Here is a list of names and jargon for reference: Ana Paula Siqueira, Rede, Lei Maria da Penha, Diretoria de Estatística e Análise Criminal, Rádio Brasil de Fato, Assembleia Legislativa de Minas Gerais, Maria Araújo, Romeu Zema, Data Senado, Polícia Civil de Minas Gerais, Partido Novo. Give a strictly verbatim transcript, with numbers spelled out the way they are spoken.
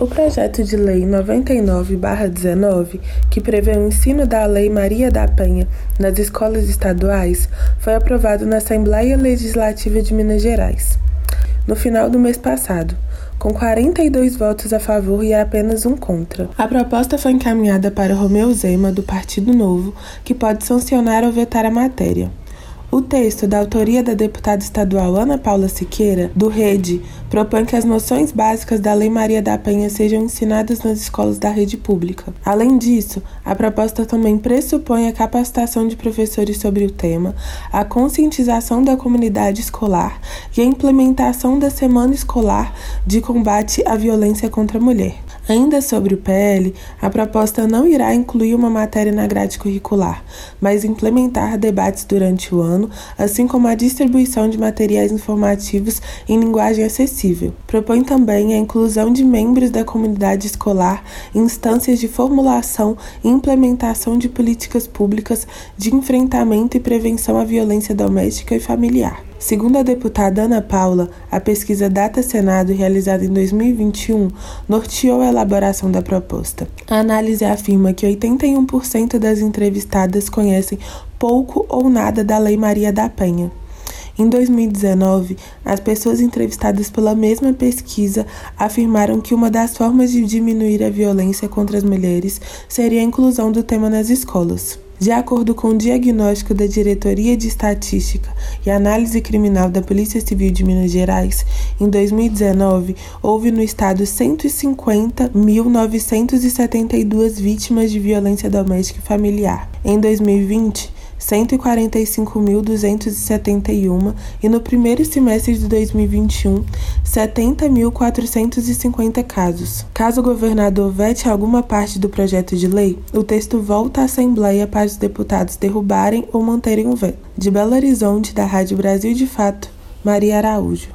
O projeto de lei noventa e nove barra dezenove, que prevê o ensino da Lei Maria da Penha nas escolas estaduais, foi aprovado na Assembleia Legislativa de Minas Gerais no final do mês passado, com quarenta e dois votos a favor e apenas um contra. A proposta foi encaminhada para Romeu Zema, do Partido Novo, que pode sancionar ou vetar a matéria. O texto, da autoria da deputada estadual Ana Paula Siqueira, do Rede, propõe que as noções básicas da Lei Maria da Penha sejam ensinadas nas escolas da rede pública. Além disso, a proposta também pressupõe a capacitação de professores sobre o tema, a conscientização da comunidade escolar e a implementação da Semana Escolar de Combate à Violência contra a Mulher. Ainda sobre o P L, a proposta não irá incluir uma matéria na grade curricular, mas implementar debates durante o ano, assim como a distribuição de materiais informativos em linguagem acessível. Propõe também a inclusão de membros da comunidade escolar em instâncias de formulação e implementação de políticas públicas de enfrentamento e prevenção à violência doméstica e familiar. Segundo a deputada Ana Paula, a pesquisa Data Senado, realizada em dois mil e vinte e um, norteou a elaboração da proposta. A análise afirma que oitenta e um por cento das entrevistadas conhecem pouco ou nada da Lei Maria da Penha. Em dois mil e dezenove, as pessoas entrevistadas pela mesma pesquisa afirmaram que uma das formas de diminuir a violência contra as mulheres seria a inclusão do tema nas escolas. De acordo com o diagnóstico da Diretoria de Estatística e Análise Criminal da Polícia Civil de Minas Gerais, em dois mil e dezenove, houve no estado cento e cinquenta mil, novecentas e setenta e duas vítimas de violência doméstica e familiar. Em dois mil e vinte, cento e quarenta e cinco mil, duzentas e setenta e uma e no primeiro semestre de dois mil e vinte e um, setenta mil, quatrocentos e cinquenta casos. Caso o governador vete alguma parte do projeto de lei, o texto volta à Assembleia para os deputados derrubarem ou manterem o veto. De Belo Horizonte, da Rádio Brasil de Fato, Maria Araújo.